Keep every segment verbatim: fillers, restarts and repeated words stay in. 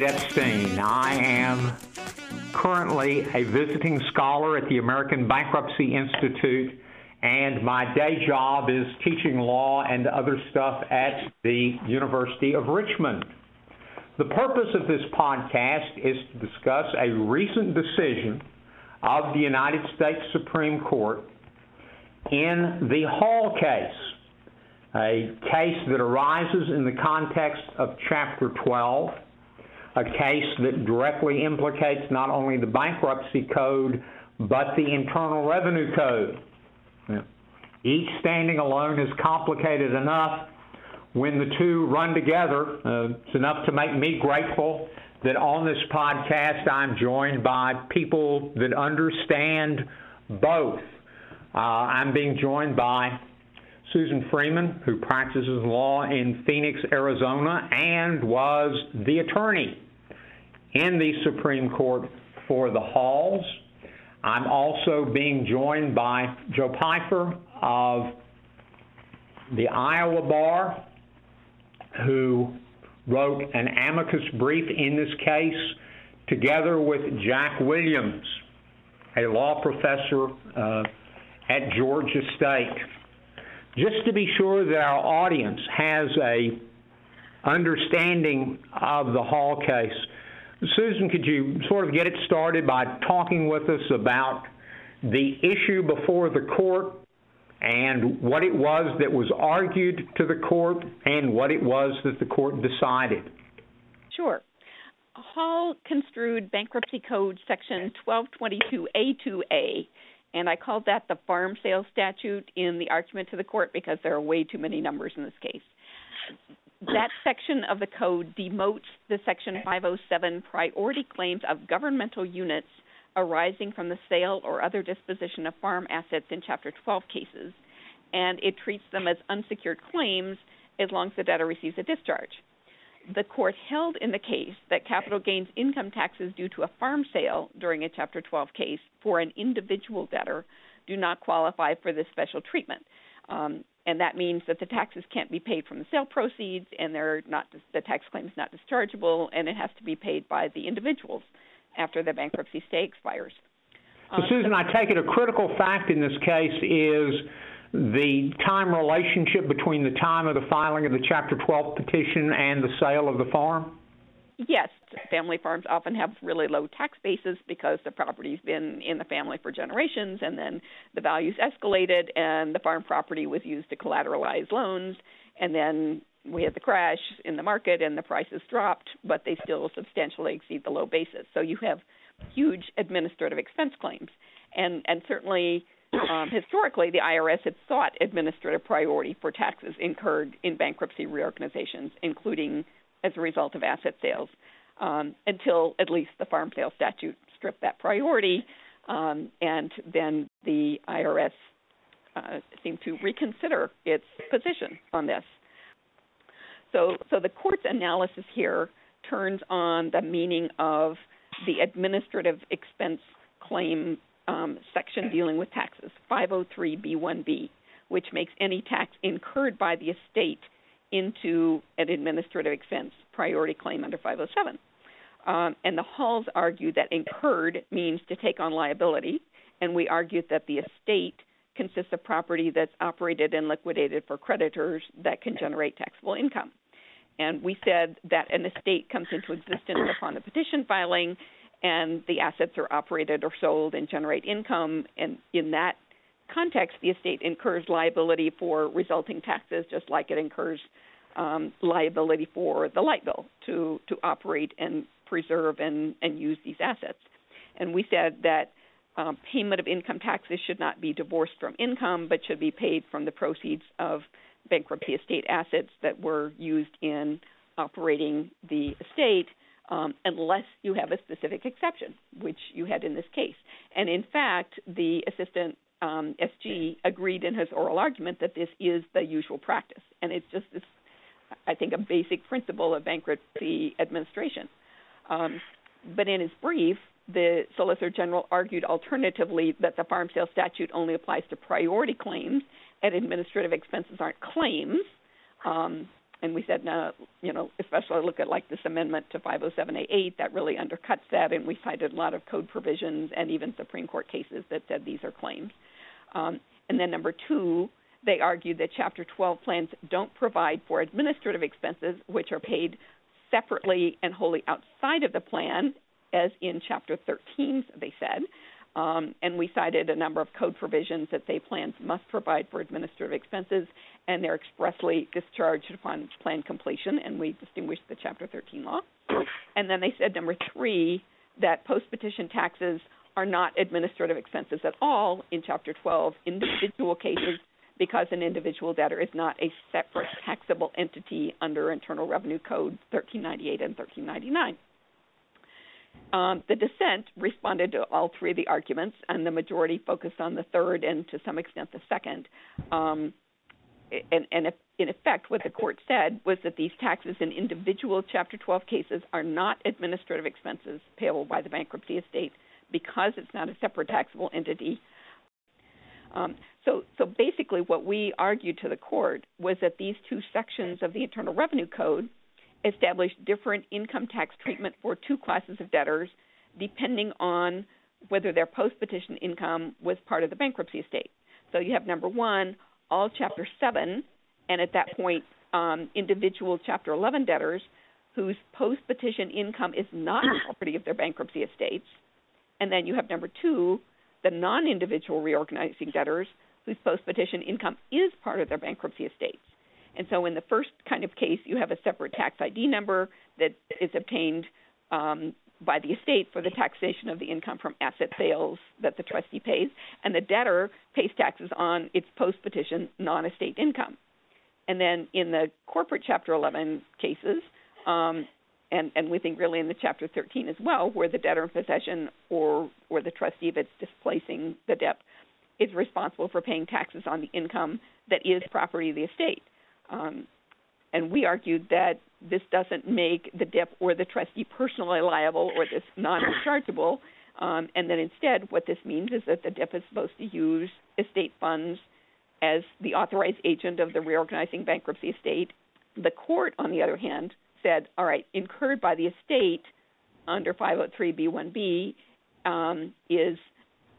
David Epstein. I am currently a visiting scholar at the American Bankruptcy Institute, and my day job is teaching law and other stuff at the University of Richmond. The purpose of this podcast is to discuss a recent decision of the United States Supreme Court in the Hall case, a case that arises in the context of Chapter twelve, a case that directly implicates not only the Bankruptcy Code, but the Internal Revenue Code. Yeah. Each standing alone is complicated enough. When the two run together, uh, it's enough to make me grateful that on this podcast I'm joined by people that understand both. Uh, I'm being joined by Susan Freeman, who practices law in Phoenix, Arizona, and was the attorney in the Supreme Court for the Halls. I'm also being joined by Joe Piper of the Iowa Bar, who wrote an amicus brief in this case together with Jack Williams, a law professor uh, at Georgia State. Just to be sure that our audience has a understanding of the Hall case, Susan, could you sort of get it started by talking with us about the issue before the court and what it was that was argued to the court and what it was that the court decided? Sure. Hall construed Bankruptcy Code Section twelve twenty-two A two A, and I called that the farm sale statute in the argument to the court because there are way too many numbers in this case. That section of the code demotes the Section five oh seven priority claims of governmental units arising from the sale or other disposition of farm assets in Chapter twelve cases, and it treats them as unsecured claims as long as the debtor receives a discharge. The court held in the case that capital gains income taxes due to a farm sale during a Chapter twelve case for an individual debtor do not qualify for this special treatment. Um, and that means that the taxes can't be paid from the sale proceeds, and they're not, the tax claim is not dischargeable, and it has to be paid by the individuals after the bankruptcy stay expires. Um, so, Susan, I take it a critical fact in this case is the time relationship between the time of the filing of the Chapter twelve petition and the sale of the farm? Yes. Family farms often have really low tax bases because the property's been in the family for generations, and then the values escalated, and the farm property was used to collateralize loans, and then we had the crash in the market and the prices dropped, but they still substantially exceed the low basis. So you have huge administrative expense claims. And and certainly um, historically the I R S had sought administrative priority for taxes incurred in bankruptcy reorganizations, including as a result of asset sales, um, until at least the farm sale statute stripped that priority. Um, and then the I R S uh, seemed to reconsider its position on this. So, so the court's analysis here turns on the meaning of the administrative expense claim um, section dealing with taxes, five oh three B one B, which makes any tax incurred by the estate into an administrative expense priority claim under five oh seven. Um, and the Halls argue that incurred means to take on liability, and we argued that the estate consists of property that's operated and liquidated for creditors that can generate taxable income. And we said that an estate comes into existence upon the petition filing, and the assets are operated or sold and generate income. And in that context, the estate incurs liability for resulting taxes, just like it incurs um, liability for the light bill to, to operate and preserve and, and use these assets. And we said that Um, payment of income taxes should not be divorced from income, but should be paid from the proceeds of bankruptcy estate assets that were used in operating the estate, um, unless you have a specific exception, which you had in this case. And in fact, the assistant um, S G agreed in his oral argument that this is the usual practice. And it's just this, I think, a basic principle of bankruptcy administration. Um, but in his brief, the Solicitor General argued alternatively that the farm sale statute only applies to priority claims and administrative expenses aren't claims, um, And we said, no, you know, especially look at like this amendment to five oh seven A eight that really undercuts that. And we cited a lot of code provisions and even Supreme Court cases that said these are claims. Um, and then number two, they argued that Chapter twelve plans don't provide for administrative expenses, which are paid separately and wholly outside of the plan, as in Chapter thirteen, they said. Um, and we cited a number of code provisions that say plans must provide for administrative expenses, and they're expressly discharged upon plan completion, and we distinguished the Chapter thirteen law. And then they said, number three, that post-petition taxes are not administrative expenses at all in Chapter twelve individual cases because an individual debtor is not a separate taxable entity under Internal Revenue Code thirteen ninety-eight and thirteen ninety-nine. Um, the dissent responded to all three of the arguments, and the majority focused on the third and, to some extent, the second. Um, and, and if, in effect, what the court said was that these taxes in individual Chapter twelve cases are not administrative expenses payable by the bankruptcy estate because it's not a separate taxable entity. Um, so, so basically what we argued to the court was that these two sections of the Internal Revenue Code establish different income tax treatment for two classes of debtors depending on whether their post-petition income was part of the bankruptcy estate. So you have, number one, all Chapter seven, and at that point, um, individual Chapter eleven debtors whose post-petition income is not property of their bankruptcy estates. And then you have, number two, the non-individual reorganizing debtors whose post-petition income is part of their bankruptcy estates. And so in the first kind of case, you have a separate tax I D number that is obtained um, by the estate for the taxation of the income from asset sales that the trustee pays, and the debtor pays taxes on its post-petition non-estate income. And then in the corporate Chapter eleven cases, um, and, and we think really in the Chapter thirteen as well, where the debtor in possession or, or the trustee that's displacing the debt is responsible for paying taxes on the income that is property of the estate. Um, and we argued that this doesn't make the D I P or the trustee personally liable or this non-dischargeable, um, and that instead what this means is that the D I P is supposed to use estate funds as the authorized agent of the reorganizing bankruptcy estate. The court, on the other hand, said, all right, incurred by the estate under five oh three B one B um, is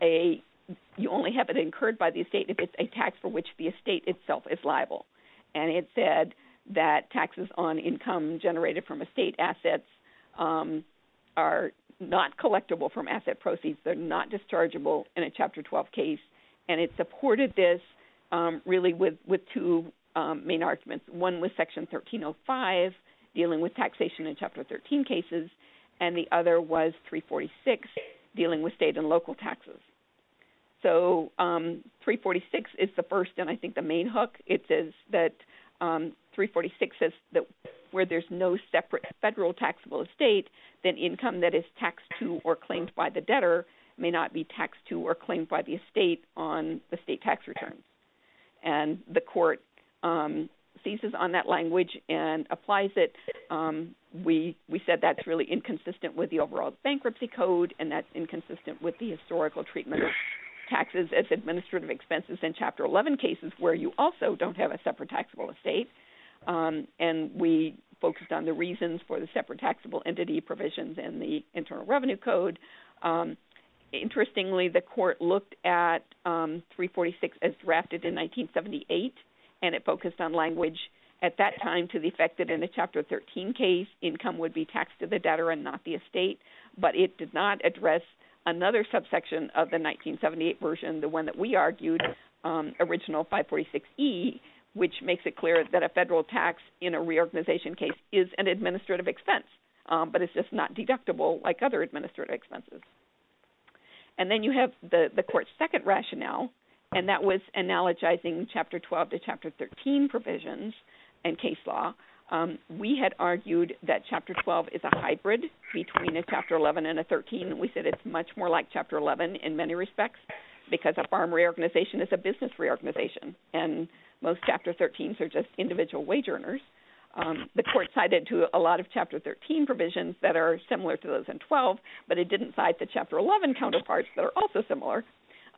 a – you only have it incurred by the estate if it's a tax for which the estate itself is liable. And it said that taxes on income generated from estate assets um, are not collectible from asset proceeds. They're not dischargeable in a Chapter twelve case. And it supported this um, really with, with two um, main arguments. One was Section thirteen oh five, dealing with taxation in Chapter thirteen cases, and the other was three forty-six, dealing with state and local taxes. So um, three forty-six is the first and I think the main hook. It says that um, three forty-six says that where there's no separate federal taxable estate, then income that is taxed to or claimed by the debtor may not be taxed to or claimed by the estate on the state tax returns. And the court um, seizes on that language and applies it. Um, we, we said that's really inconsistent with the overall bankruptcy code, and that's inconsistent with the historical treatment of taxes as administrative expenses in Chapter eleven cases where you also don't have a separate taxable estate. Um, and we focused on the reasons for the separate taxable entity provisions in the Internal Revenue Code. Um, interestingly, the court looked at um, three forty-six as drafted in nineteen seventy-eight, and it focused on language at that time to the effect that in a Chapter thirteen case, income would be taxed to the debtor and not the estate, but it did not address another subsection of the nineteen seventy-eight version, the one that we argued, um, original five forty-six E, which makes it clear that a federal tax in a reorganization case is an administrative expense, um, but it's just not deductible like other administrative expenses. And then you have the, the court's second rationale, and that was analogizing Chapter twelve to Chapter thirteen provisions and case law. Um, we had argued that Chapter twelve is a hybrid between a Chapter eleven and a thirteen. We said it's much more like Chapter eleven in many respects because a farm reorganization is a business reorganization, and most Chapter thirteens are just individual wage earners. Um, the court cited to a lot of Chapter thirteen provisions that are similar to those in twelve, but it didn't cite the Chapter eleven counterparts that are also similar.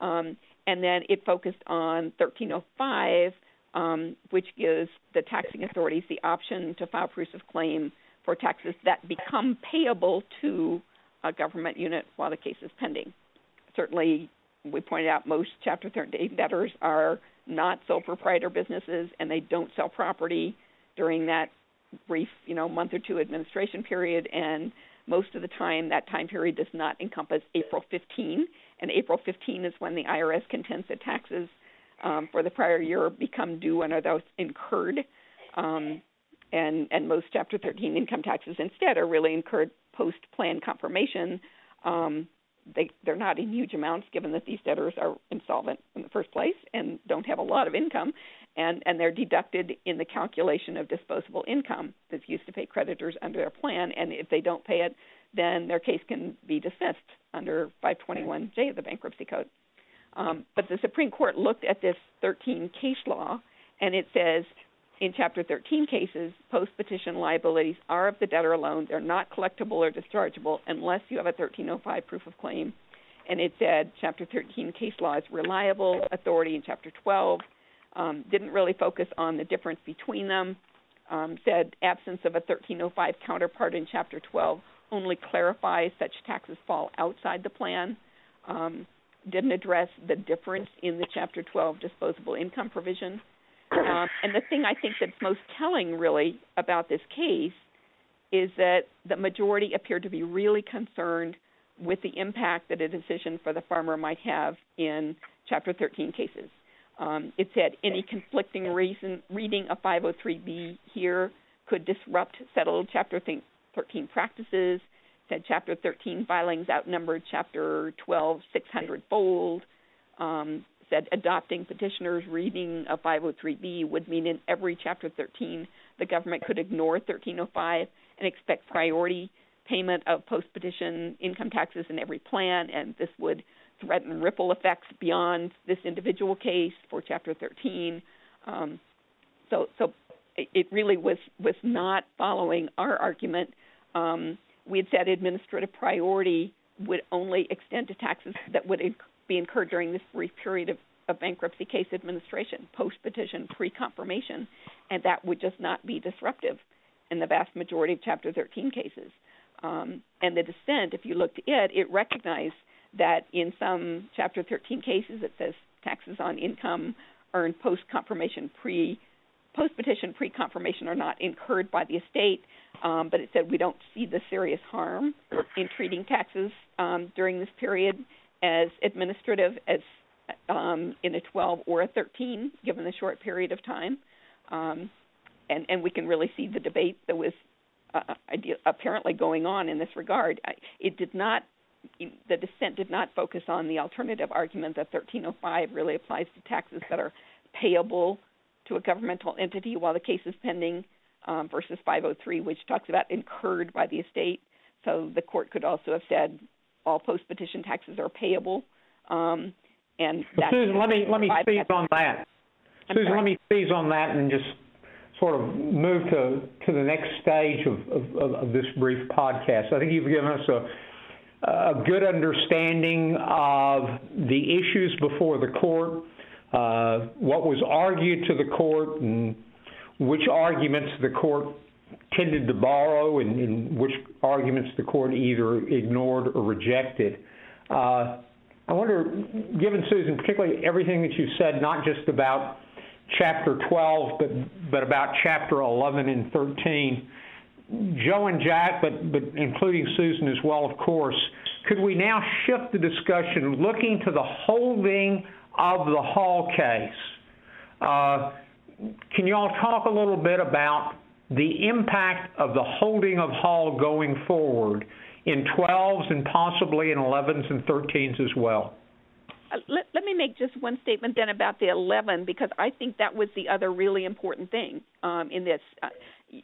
Um, and then it focused on thirteen oh five, um, which gives the taxing authorities the option to file proofs of claim for taxes that become payable to a government unit while the case is pending. Certainly, we pointed out most Chapter thirteen debtors are not sole proprietor businesses, and they don't sell property during that brief, you know, month or two administration period, and most of the time that time period does not encompass April fifteenth, and April fifteenth is when the I R S contends that taxes um, for the prior year become due and are those incurred, um, and, and most Chapter thirteen income taxes instead are really incurred post-plan confirmation. Um, They, they're not in huge amounts, given that these debtors are insolvent in the first place and don't have a lot of income, and, and they're deducted in the calculation of disposable income that's used to pay creditors under their plan, and if they don't pay it, then their case can be dismissed under five twenty-one J of the Bankruptcy Code. Um, but the Supreme Court looked at this thirteen case law, and it says in Chapter thirteen cases, post-petition liabilities are of the debtor alone. They're not collectible or dischargeable unless you have a thirteen oh five proof of claim. And it said Chapter thirteen case law is reliable authority in Chapter twelve. Um, didn't really focus on the difference between them. Um, said absence of a thirteen oh five counterpart in Chapter twelve only clarifies such taxes fall outside the plan. Um, didn't address the difference in the Chapter twelve disposable income provision. Um, and the thing I think that's most telling, really, about this case is that the majority appeared to be really concerned with the impact that a decision for the farmer might have in Chapter thirteen cases. Um, it said any conflicting reason reading of five oh three B here could disrupt settled Chapter thirteen practices. It said Chapter thirteen filings outnumbered Chapter twelve six hundred fold. Um, said adopting petitioners' reading of five oh three B would mean in every Chapter thirteen the government could ignore thirteen oh five and expect priority payment of post-petition income taxes in every plan, and this would threaten ripple effects beyond this individual case for Chapter thirteen. Um, so so it really was, was not following our argument. Um, we had said administrative priority would only extend to taxes that would inc- be incurred during this brief period of, of bankruptcy case administration, post-petition, pre-confirmation, and that would just not be disruptive in the vast majority of Chapter thirteen cases. Um, and the dissent, if you look to it, it recognized that in some Chapter thirteen cases it says taxes on income earned post-confirmation, pre, post-petition, pre-confirmation are not incurred by the estate, um, but it said we don't see the serious harm in treating taxes um, during this period as administrative as um, in a twelve or a thirteen, given the short period of time. Um, and, and we can really see the debate that was uh, idea, apparently going on in this regard. It did not, the dissent did not focus on the alternative argument that thirteen oh five really applies to taxes that are payable to a governmental entity while the case is pending um, versus five oh three, which talks about incurred by the estate. So the court could also have said, all post-petition taxes are payable, um, and that's Susan, let me let me seize on that. I'm Susan, sorry? let me seize on that and just sort of move to, to the next stage of, of, of this brief podcast. I think you've given us a, a good understanding of the issues before the court, uh, what was argued to the court, and which arguments the court tended to borrow and, and which arguments the court either ignored or rejected. Uh, I wonder, given, Susan, particularly everything that you've said, not just about Chapter twelve, but, but about Chapter eleven and thirteen, Joe and Jack, but, but including Susan as well, of course, could we now shift the discussion looking to the holding of the Hall case? Uh, can you all talk a little bit about the impact of the holding of Hall going forward in twelves and possibly in elevens and thirteens as well? Uh, let, let me make just one statement then about the eleven, because I think that was the other really important thing um, in this. Uh,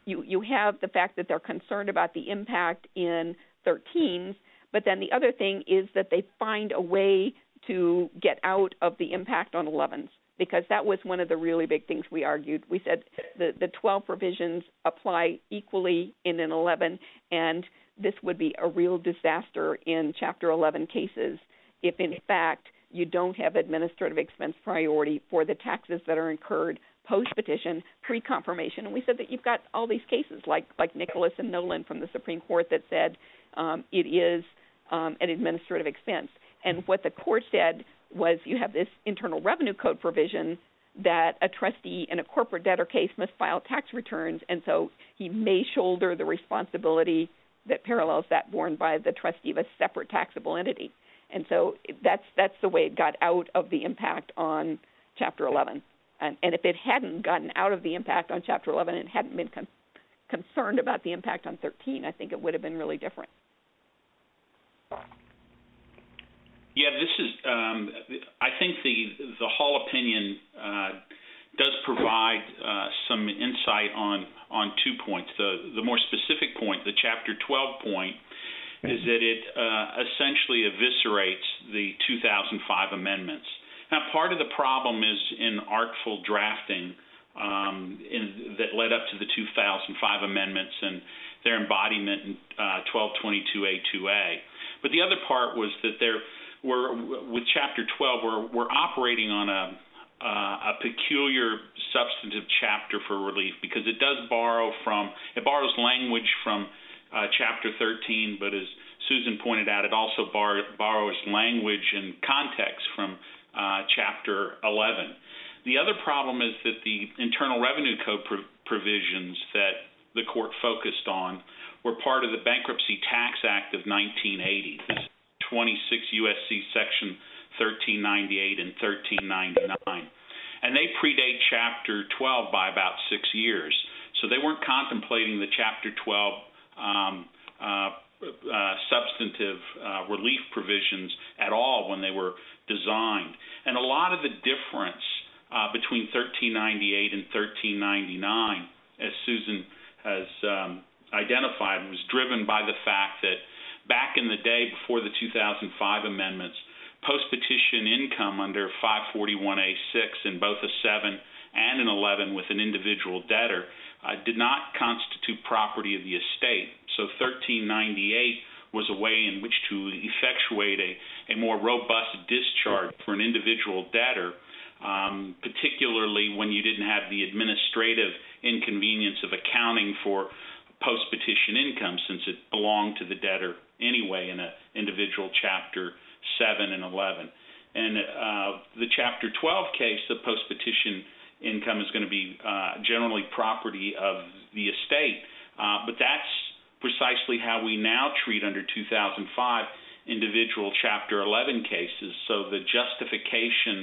you, you have the fact that they're concerned about the impact in thirteens, but then the other thing is that they find a way to get out of the impact on elevens. Because that was one of the really big things we argued. We said the, the twelve provisions apply equally in an eleven, and this would be a real disaster in Chapter eleven cases if, in fact, you don't have administrative expense priority for the taxes that are incurred post-petition, pre-confirmation. And we said that you've got all these cases like, like Nicholas and Nolan from the Supreme Court that said um, it is um, an administrative expense. And what the court said was you have this Internal Revenue Code provision that a trustee in a corporate debtor case must file tax returns, and so he may shoulder the responsibility that parallels that borne by the trustee of a separate taxable entity. And so that's that's the way it got out of the impact on Chapter eleven. And, and if it hadn't gotten out of the impact on Chapter eleven and hadn't been con- concerned about the impact on thirteen, I think it would have been really different. Yeah, this is um, – I think the, the Hall opinion uh, does provide uh, some insight on, on two points. The, the more specific point, the Chapter twelve point, is that it uh, essentially eviscerates the two thousand five amendments. Now, part of the problem is in artful drafting um, in, that led up to the two thousand five amendments and their embodiment in uh, twelve twenty-two A two A. But the other part was that there were, with Chapter twelve, we're, we're operating on a, uh, a peculiar substantive chapter for relief because it does borrow from it borrows language from uh, Chapter thirteen, but as Susan pointed out, it also bar, borrows language and context from Uh, Chapter eleven. The other problem is that the Internal Revenue Code pro- provisions that the court focused on were part of the Bankruptcy Tax Act of nineteen eighty. This is twenty-six U S C Section thirteen ninety-eight and thirteen ninety-nine. And they predate Chapter twelve by about six years. So they weren't contemplating the Chapter twelve um, uh, Uh, substantive uh, relief provisions at all when they were designed. And a lot of the difference uh, between thirteen ninety-eight and thirteen ninety-nine, as Susan has um, identified, was driven by the fact that back in the day before the two thousand five amendments, post-petition income under five forty-one A six in both a seven and an eleven with an individual debtor uh, did not constitute property of the estate. So thirteen ninety-eight was a way in which to effectuate a, a more robust discharge for an individual debtor, um, particularly when you didn't have the administrative inconvenience of accounting for post-petition income since it belonged to the debtor anyway in an individual Chapter seven and eleven. And uh, the Chapter twelve case, the post-petition income is going to be uh, generally property of the estate, uh, but that's precisely how we now treat under two thousand five individual Chapter eleven cases. So the justification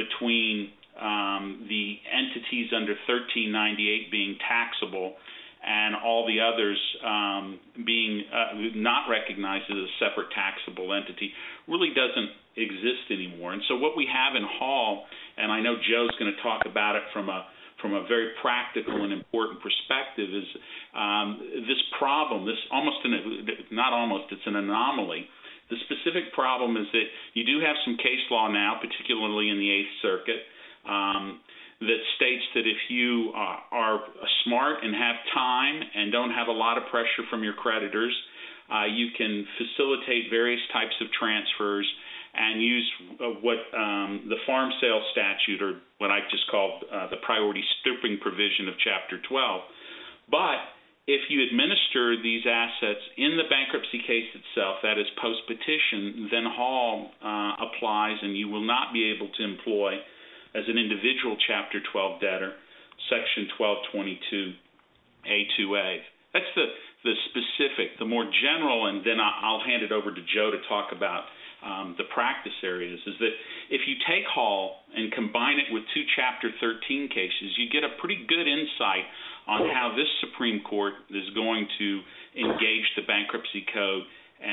between um, the entities under thirteen ninety-eight being taxable and all the others um, being uh, not recognized as a separate taxable entity really doesn't exist anymore. And so what we have in Hall, and I know Joe's going to talk about it from a from a very practical and important perspective, is um, this problem, this almost, an, not almost, it's an anomaly. The specific problem is that you do have some case law now, particularly in the Eighth Circuit, um, that states that if you uh, are smart and have time and don't have a lot of pressure from your creditors, uh, you can facilitate various types of transfers and use what um, the farm sale statute, or what I just called uh, the priority stripping provision of Chapter twelve. But if you administer these assets in the bankruptcy case itself, that is post-petition, then Hall uh, applies, and you will not be able to employ as an individual Chapter twelve debtor Section twelve twenty-two A two A. That's the, the specific, the more general, and then I'll hand it over to Joe to talk about Um, the practice areas, is that if you take Hall and combine it with two Chapter thirteen cases, you get a pretty good insight on how this Supreme Court is going to engage the Bankruptcy Code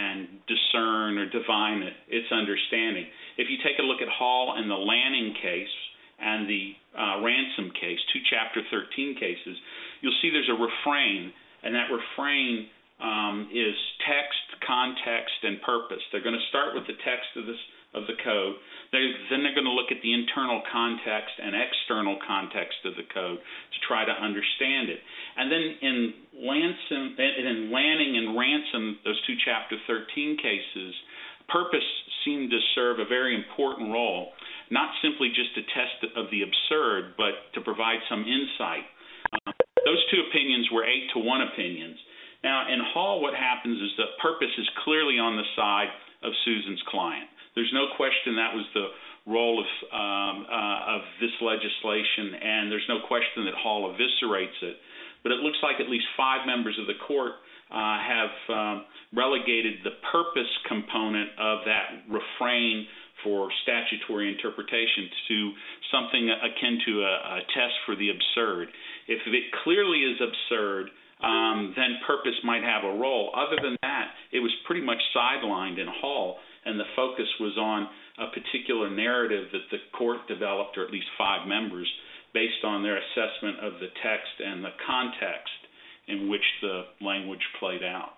and discern or divine its understanding. If you take a look at Hall and the Lanning case and the uh, Ransom case, two Chapter thirteen cases, you'll see there's a refrain, and that refrain Um, is text, context, and purpose. They're going to start with the text of, this, of the code. They're, then they're going to look at the internal context and external context of the code to try to understand it. And then in, Lansom, in Lanning and Ransom, those two Chapter thirteen cases, purpose seemed to serve a very important role. not simply just a test of the absurd, but to provide some insight. Uh, those two opinions were eight to one opinions. Now, in Hall, what happens is the purpose is clearly on the side of Susan's client. There's no question that was the role of, um, uh, of this legislation, and there's no question that Hall eviscerates it. But it looks like at least five members of the court uh, have um, relegated the purpose component of that refrain for statutory interpretation to something akin to a, a test for the absurd. If it clearly is absurd, um, then purpose might have a role. Other than that, it was pretty much sidelined in Hall, and the focus was on a particular narrative that the court developed, or at least five members, based on their assessment of the text and the context in which the language played out.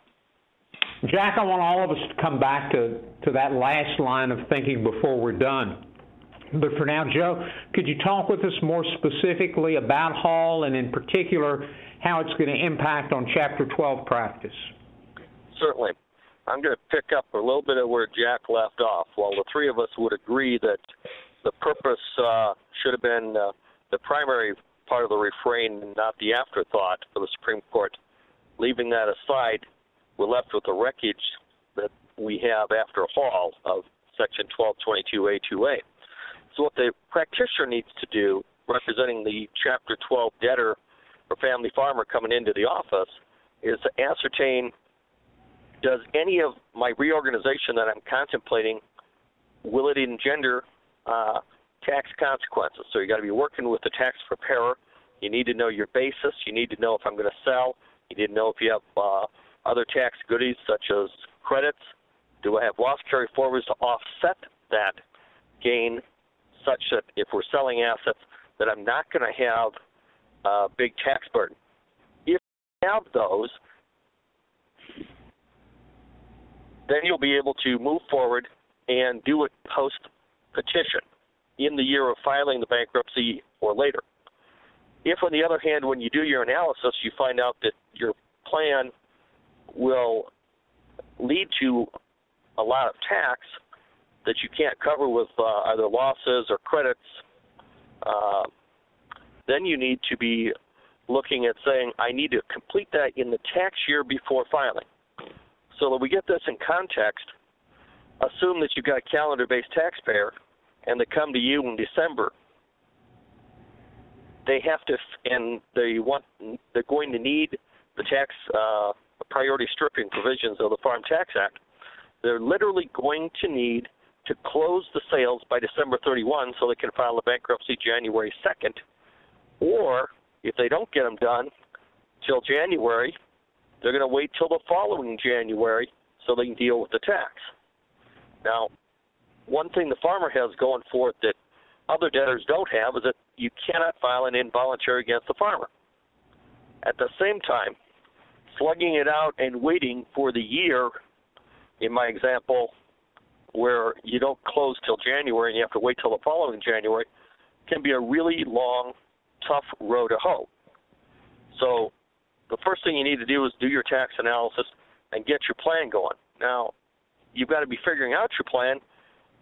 Jack, I want all of us to come back to, to that last line of thinking before we're done. But for now, Joe, could you talk with us more specifically about Hall and, in particular, how it's going to impact on Chapter twelve practice? Certainly. I'm going to pick up a little bit of where Jack left off. While the three of us would agree that the purpose uh, should have been uh, the primary part of the refrain and not the afterthought for the Supreme Court, leaving that aside, we're left with the wreckage that we have after Hall of Section twelve twenty-two A two A. So what the practitioner needs to do, representing the Chapter twelve debtor or family farmer coming into the office, is to ascertain, does any of my reorganization that I'm contemplating, will it engender uh, tax consequences? So you got to be working with the tax preparer. You need to know your basis. You need to know if I'm going to sell. You need to know if you have uh, other tax goodies such as credits. Do I have loss carry forwards to offset that gain, such that if we're selling assets that I'm not going to have a big tax burden? If you have those, then you'll be able to move forward and do it post-petition in the year of filing the bankruptcy or later. If, on the other hand, when you do your analysis, you find out that your plan will lead to a lot of tax that you can't cover with uh, either losses or credits, uh, then you need to be looking at saying, I need to complete that in the tax year before filing. So that we get this in context, assume that you've got a calendar-based taxpayer and they come to you in December. They have to, and they want, they're going to need the tax uh, priority stripping provisions of the Farm Tax Act. They're literally going to need to close the sales by December thirty-first so they can file a bankruptcy January second, or if they don't get them done till January, they're going to wait till the following January so they can deal with the tax. Now, one thing the farmer has going for it that other debtors don't have is that you cannot file an involuntary against the farmer. At the same time, slugging it out and waiting for the year, in my example, where you don't close till January and you have to wait till the following January, can be a really long, tough row to hoe. So the first thing you need to do is do your tax analysis and get your plan going. Now, you've got to be figuring out your plan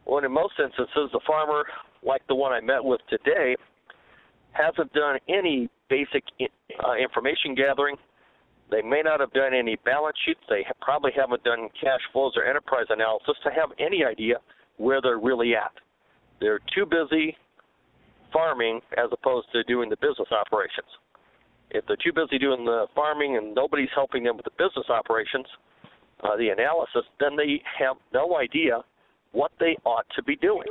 when, in most instances, the farmer, like the one I met with today, hasn't done any basic uh, information gathering. They may not have done any balance sheets. They ha- probably haven't done cash flows or enterprise analysis to have any idea where they're really at. They're too busy farming as opposed to doing the business operations. If they're too busy doing the farming and nobody's helping them with the business operations, uh, the analysis, then they have no idea what they ought to be doing.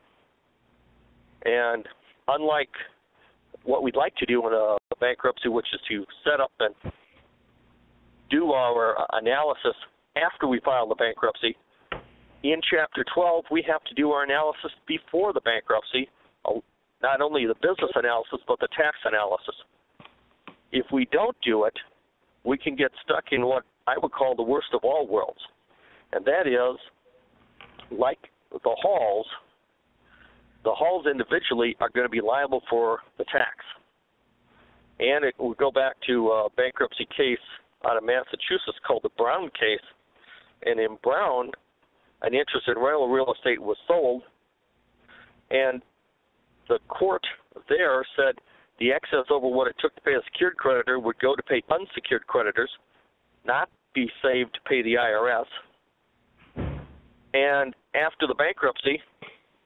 And unlike what we'd like to do in a bankruptcy, which is to set up and do our analysis after we file the bankruptcy, in Chapter twelve, we have to do our analysis before the bankruptcy, not only the business analysis, but the tax analysis. If we don't do it, we can get stuck in what I would call the worst of all worlds. And that is, like the Halls, the Halls individually are going to be liable for the tax. And it will go back to a bankruptcy case out of Massachusetts called the Brown case. And in Brown, an interest in rental real estate was sold, and the court there said the excess over what it took to pay a secured creditor would go to pay unsecured creditors, not be saved to pay the I R S. And after the bankruptcy,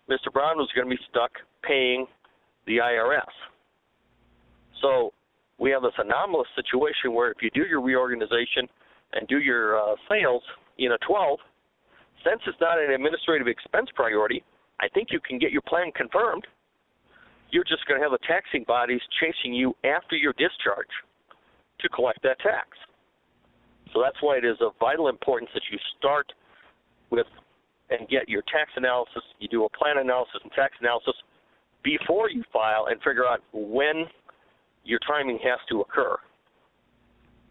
Mister Brown was going to be stuck paying the I R S. So we have this anomalous situation where if you do your reorganization and do your uh, sales in a twelve, since it's not an administrative expense priority, I think you can get your plan confirmed. You're just going to have the taxing bodies chasing you after your discharge to collect that tax. So that's why it is of vital importance that you start with and get your tax analysis. You do a plan analysis and tax analysis before you file and figure out when your timing has to occur.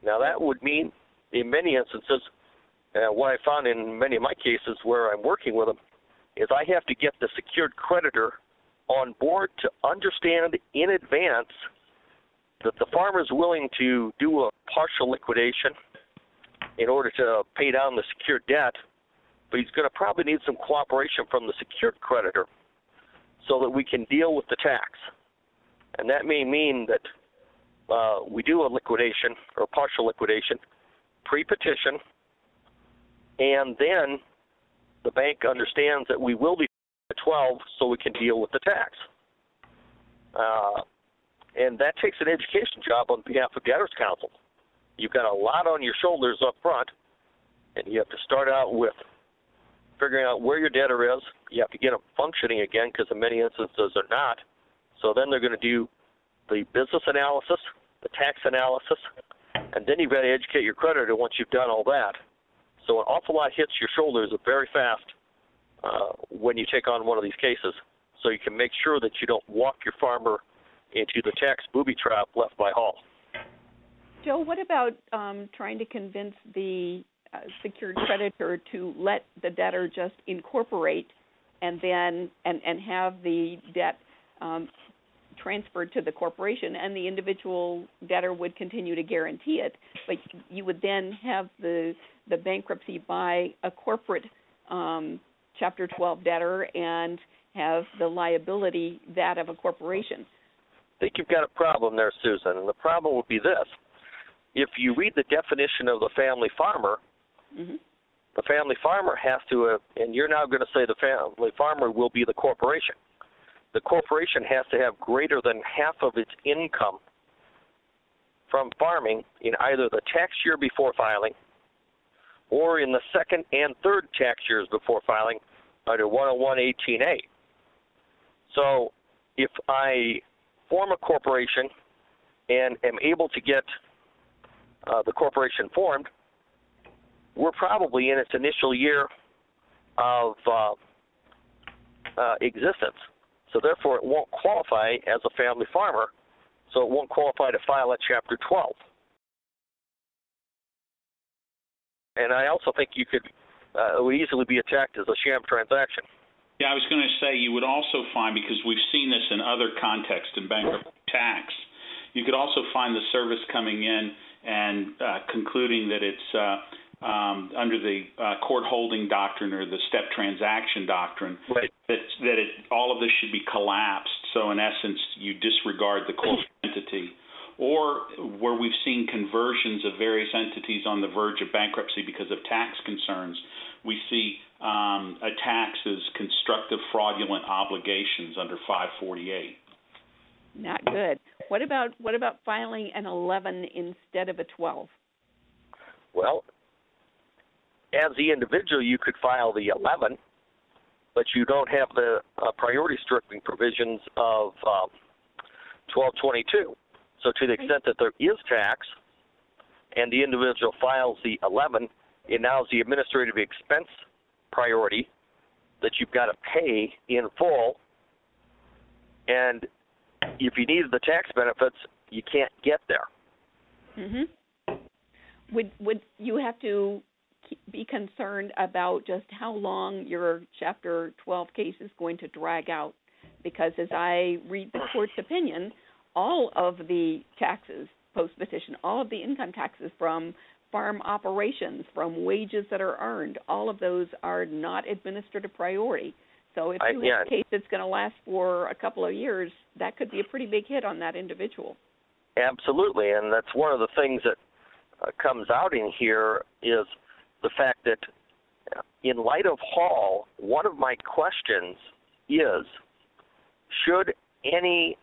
Now, that would mean in many instances, uh, what I found in many of my cases where I'm working with them is I have to get the secured creditor on board to understand in advance that the farmer is willing to do a partial liquidation in order to pay down the secured debt, but he's going to probably need some cooperation from the secured creditor so that we can deal with the tax. And that may mean that uh, we do a liquidation or partial liquidation, pre-petition, and then the bank understands that we will be at twelve so we can deal with the tax. Uh, and that takes an education job on behalf of debtors' counsel. You've got a lot on your shoulders up front, and you have to start out with figuring out where your debtor is. You have to get them functioning again because in many instances they're not. So then they're going to do the business analysis, the tax analysis, and then you've got to educate your creditor once you've done all that. So an awful lot hits your shoulders very fast uh, when you take on one of these cases. So you can make sure that you don't walk your farmer into the tax booby trap left by Hall. Joe, what about um, trying to convince the uh, secured creditor to let the debtor just incorporate and then and, and have the debt um, transferred to the corporation, and the individual debtor would continue to guarantee it, but you would then have the the bankruptcy by a corporate um, Chapter twelve debtor and have the liability that of a corporation. I think you've got a problem there, Susan, and the problem would be this. If you read the definition of the family farmer, mm-hmm. the family farmer has to, uh, and you're now going to say the family farmer will be the corporation. The corporation has to have greater than half of its income from farming in either the tax year before filing or in the second and third tax years before filing under one oh one eighteen A. So if I form a corporation and am able to get Uh, the corporation formed, we're probably in its initial year of uh, uh, existence. So therefore, it won't qualify as a family farmer, so it won't qualify to file a Chapter twelve. And I also think you could uh, it would easily be attacked as a sham transaction. Yeah, I was going to say you would also find, because we've seen this in other contexts in bankruptcy tax, you could also find the service coming in and uh, concluding that it's uh, um, under the uh, court holding doctrine or the step transaction doctrine, right. that that it, all of this should be collapsed. So in essence, you disregard the corporate entity, or where we've seen conversions of various entities on the verge of bankruptcy because of tax concerns, we see um, attacks as constructive fraudulent obligations under five forty-eight. Not good. What about what about filing an eleven instead of a twelve? Well, as the individual, you could file the eleven, but you don't have the uh, priority stripping provisions of um, twelve twenty-two. So to the extent that there is tax and the individual files the eleven, it now is the administrative expense priority that you've got to pay in full, and if you need the tax benefits, you can't get there. Mm-hmm. Would would you have to be concerned about just how long your Chapter twelve case is going to drag out? Because as I read the court's opinion, all of the taxes post-petition, all of the income taxes from farm operations, from wages that are earned, all of those are not administrative priority. So if you I, yeah. have a case that's going to last for a couple of years, that could be a pretty big hit on that individual. Absolutely, and that's one of the things that uh, comes out in here is the fact that in light of Hall, one of my questions is, should any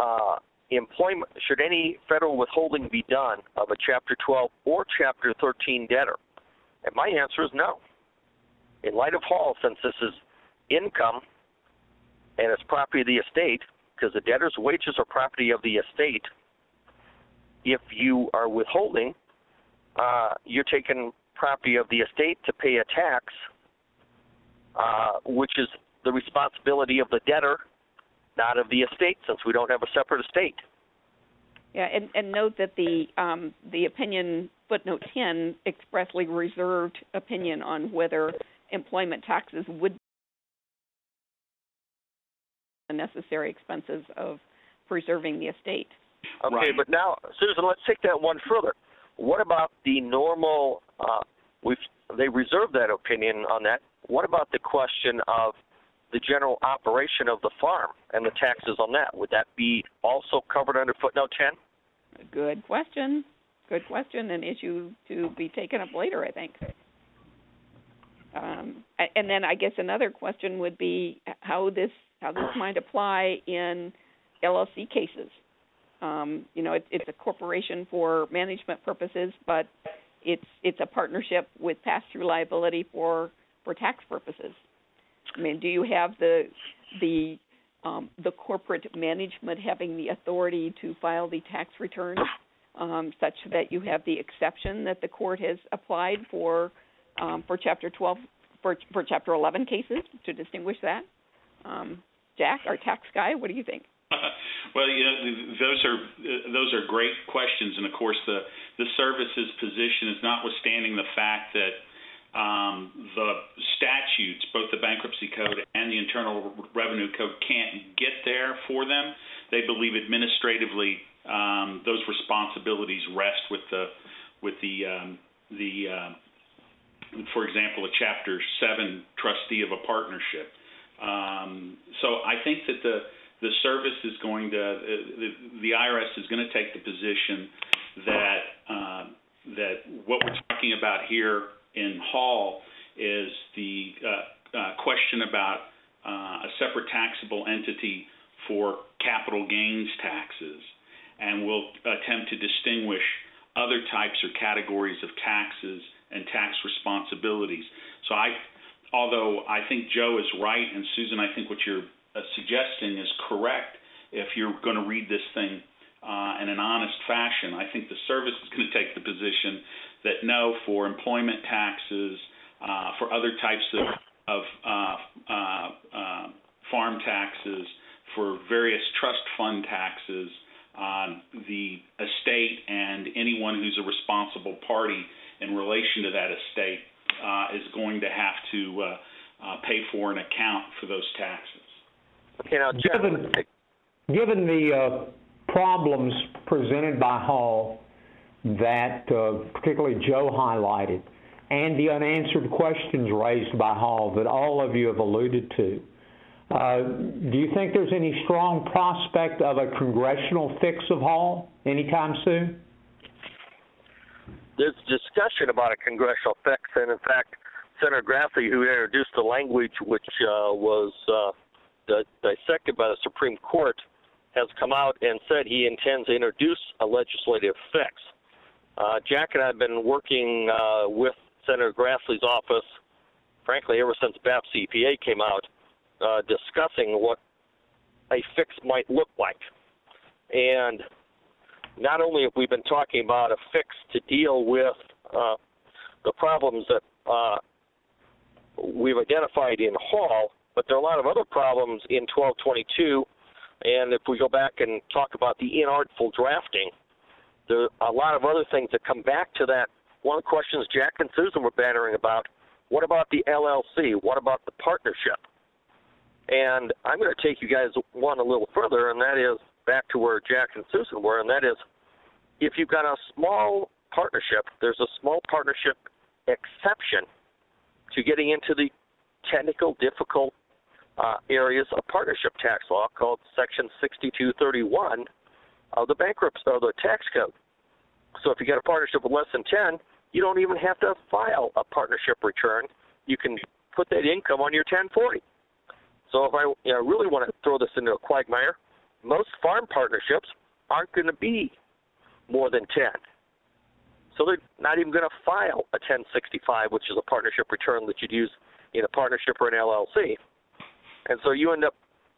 uh, employment, should any federal withholding be done of a Chapter twelve or Chapter thirteen debtor? And my answer is no. In light of Hall, since this is income and it's property of the estate, because the debtor's wages are property of the estate, if you are withholding, uh, you're taking property of the estate to pay a tax, uh, which is the responsibility of the debtor, not of the estate, since we don't have a separate estate. Yeah, and, and note that the um, the opinion footnote ten expressly reserved opinion on whether employment taxes would be the necessary expenses of preserving the estate. Okay, right. But now, Susan, let's take that one further. What about the normal, uh, we've, they reserved that opinion on that. What about the question of the general operation of the farm and the taxes on that? Would that be also covered under footnote ten? Good question. Good question, an issue to be taken up later, I think. Um, and then I guess another question would be how this how this might apply in L L C cases. Um, you know, it, it's a corporation for management purposes, but it's it's a partnership with pass-through liability for, for tax purposes. I mean, do you have the the um, the corporate management having the authority to file the tax return, um, such that you have the exception that the court has applied for um, for Chapter twelve for for Chapter eleven cases to distinguish that? Um, Jack, our tax guy, what do you think? Well, you know, those are those are great questions, and of course, the the service's position is, notwithstanding the fact that um, the statutes, both the Bankruptcy Code and the Internal Revenue Code, can't get there for them. They believe administratively um, those responsibilities rest with the with the um, the uh, for example, a Chapter seven trustee of a partnership. Um, so I think that the The service is going to, uh, the, the I R S is going to take the position that uh, that what we're talking about here in Hall is the uh, uh, question about uh, a separate taxable entity for capital gains taxes, and will attempt to distinguish other types or categories of taxes and tax responsibilities. So I, although I think Joe is right, and Susan, I think what you're Uh, suggesting is correct, if you're going to read this thing uh, in an honest fashion. I think the service is going to take the position that no, for employment taxes, uh, for other types of, of uh, uh, uh, farm taxes, for various trust fund taxes, uh, the estate and anyone who's a responsible party in relation to that estate uh, is going to have to uh, uh, pay for an account for those taxes. Okay, now, Jeff, given, given the uh, problems presented by Hall that uh, particularly Joe highlighted, and the unanswered questions raised by Hall that all of you have alluded to, uh, do you think there's any strong prospect of a congressional fix of Hall anytime soon? There's discussion about a congressional fix, and in fact, Senator Grassley, who introduced the language which uh, was uh, dissected by the Supreme Court, has come out and said he intends to introduce a legislative fix. Uh, Jack and I have been working uh, with Senator Grassley's office, frankly, ever since B A P C E P A came out, uh, discussing what a fix might look like. And not only have we been talking about a fix to deal with uh, the problems that uh, we've identified in Hall, but there are a lot of other problems in twelve twenty-two, and if we go back and talk about the inartful drafting, there are a lot of other things that come back to that. One of the questions Jack and Susan were bantering about, what about the L L C? What about the partnership? And I'm going to take you guys one a little further, and that is back to where Jack and Susan were, and that is, if you've got a small partnership, there's a small partnership exception to getting into the technical difficult uh, areas of partnership tax law called Section sixty-two thirty-one of the bankruptcy or the tax code. So if you got a partnership with less than ten, you don't even have to file a partnership return. You can put that income on your ten forty. So if I you know, really want to throw this into a quagmire, most farm partnerships aren't going to be more than ten. So they're not even going to file a ten sixty-five, which is a partnership return that you'd use in a partnership or an L L C. And so you end up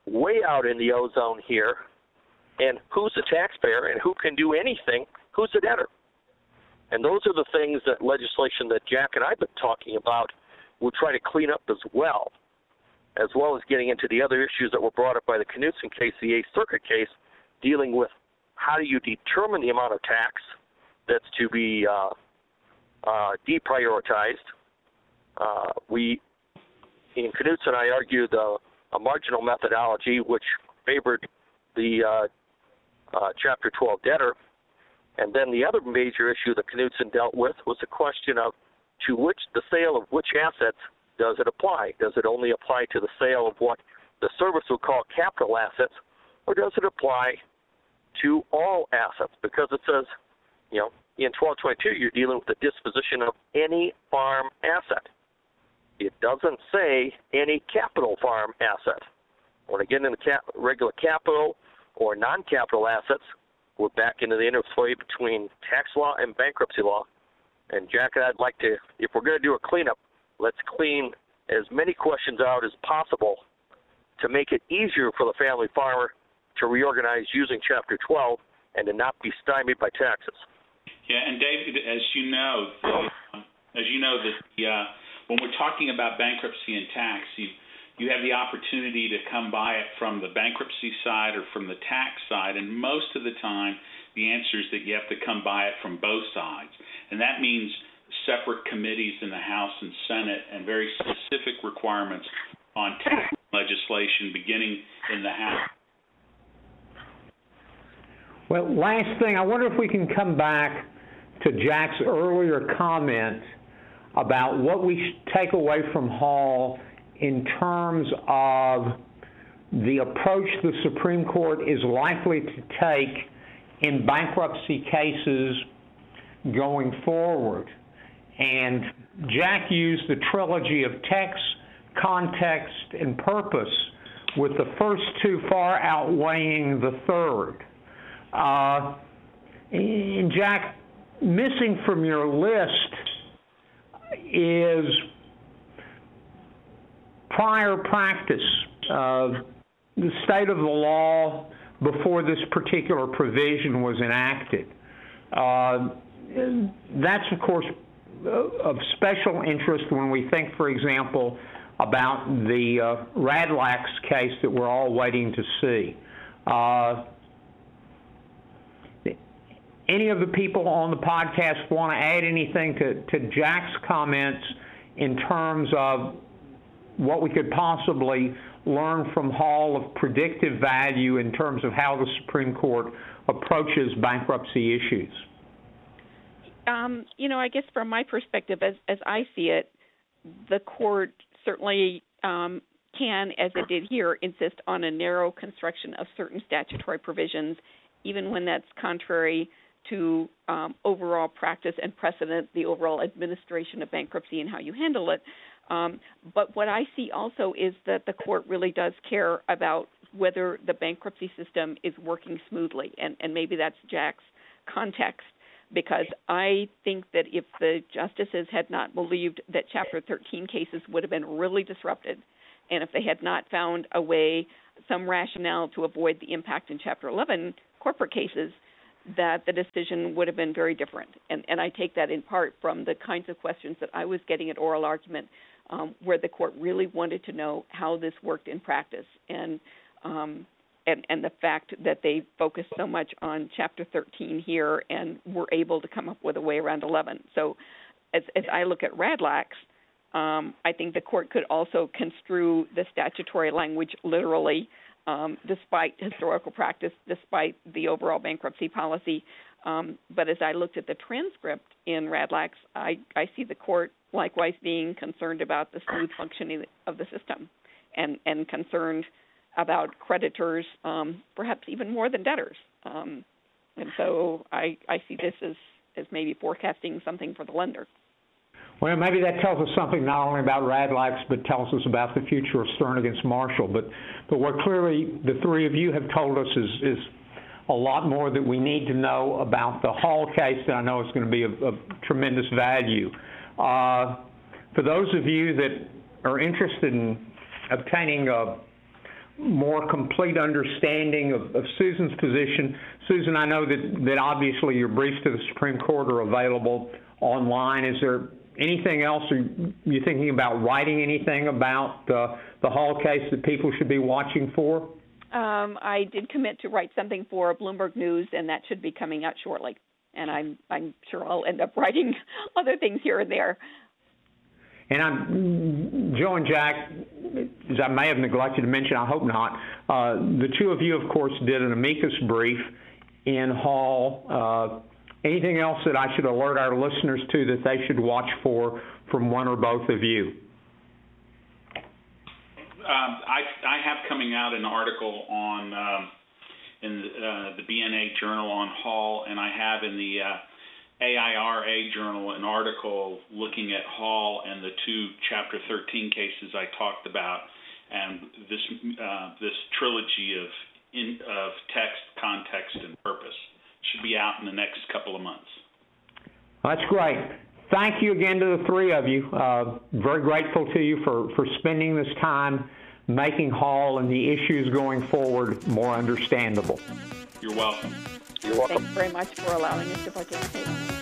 way out in the ozone here. And who's the taxpayer and who can do anything? Who's the debtor? And those are the things that legislation that Jack and I have been talking about will try to clean up as well, as well as getting into the other issues that were brought up by the Knutson case, the Eighth Circuit case, dealing with how do you determine the amount of tax that's to be uh, uh, deprioritized. Uh, we, in Knutson, I argued uh, a marginal methodology which favored the uh, uh, Chapter twelve debtor. And then the other major issue that Knutson dealt with was the question of to which the sale of which assets does it apply? Does it only apply to the sale of what the service would call capital assets, or does it apply to all assets? Because it says, you know, in twelve twenty-two, you're dealing with the disposition of any farm asset. It doesn't say any capital farm asset. When again, in the cap- regular capital or non-capital assets, we're back into the interplay between tax law and bankruptcy law. And Jack and I'd like to, if we're going to do a cleanup, let's clean as many questions out as possible to make it easier for the family farmer to reorganize using Chapter twelve and to not be stymied by taxes. Yeah, and David, as you know, the, as you know, the, the, uh, when we're talking about bankruptcy and tax, you, you have the opportunity to come by it from the bankruptcy side or from the tax side, and most of the time the answer is that you have to come by it from both sides. And that means separate committees in the House and Senate and very specific requirements on tax legislation beginning in the House. Well, last thing, I wonder if we can come back to Jack's earlier comment about what we should take away from Hall in terms of the approach the Supreme Court is likely to take in bankruptcy cases going forward. And Jack used the trilogy of text, context, and purpose, with the first two far outweighing the third. Uh, and Jack, missing from your list is prior practice of the state of the law before this particular provision was enacted. Uh, that's, of course, of special interest when we think, for example, about the uh, Radlax case that we're all waiting to see. Uh, any of the people on the podcast want to add anything to, to Jack's comments in terms of what we could possibly learn from Hall of predictive value in terms of how the Supreme Court approaches bankruptcy issues? Um, you know, I guess from my perspective, as, as I see it, the court certainly um, can, as it did here, insist on a narrow construction of certain statutory provisions, even when that's contrary to um, overall practice and precedent, the overall administration of bankruptcy and how you handle it. Um, but what I see also is that the court really does care about whether the bankruptcy system is working smoothly, and, and maybe that's Jack's context, because I think that if the justices had not believed that Chapter thirteen cases would have been really disrupted, and if they had not found a way, some rationale to avoid the impact in Chapter eleven corporate cases, that the decision would have been very different. And, and I take that in part from the kinds of questions that I was getting at oral argument, um, where the court really wanted to know how this worked in practice. And, um, and and the fact that they focused so much on Chapter thirteen here and were able to come up with a way around eleven. So as, as I look at Radlax, um, I think the court could also construe the statutory language literally, Um, despite historical practice, despite the overall bankruptcy policy. Um, but as I looked at the transcript in Radlax, I, I see the court likewise being concerned about the smooth functioning of the system. and, and concerned about creditors, um, perhaps even more than debtors. Um, and so I, I see this as, as maybe forecasting something for the lender. Well, maybe that tells us something not only about Radlax, but tells us about the future of Stern against Marshall. But, but what clearly the three of you have told us is, is a lot more that we need to know about the Hall case that I know is going to be of, of tremendous value. Uh, for those of you that are interested in obtaining a more complete understanding of, of Susan's position, Susan, I know that, that obviously your briefs to the Supreme Court are available online. Is there anything else? Are you thinking about writing anything about uh, the Hall case that people should be watching for? Um, I did commit to write something for Bloomberg News, and that should be coming out shortly. And I'm I'm sure I'll end up writing other things here and there. And I'm, Joe and Jack, as I may have neglected to mention, I hope not, uh, the two of you, of course, did an amicus brief in Hall. Uh, anything else that I should alert our listeners to that they should watch for from one or both of you? Um, I, I have coming out an article on um, in uh, the B N A Journal on Hall, and I have in the uh, A I R A Journal an article looking at Hall and the two Chapter thirteen cases I talked about, and this uh, this trilogy of in, of text, context, and purpose should be out in the next couple of months. That's great. Thank you again to the three of you. Uh, very grateful to you for, for spending this time making Hall and the issues going forward more understandable. You're welcome. You're welcome. Thanks very much for allowing us to participate.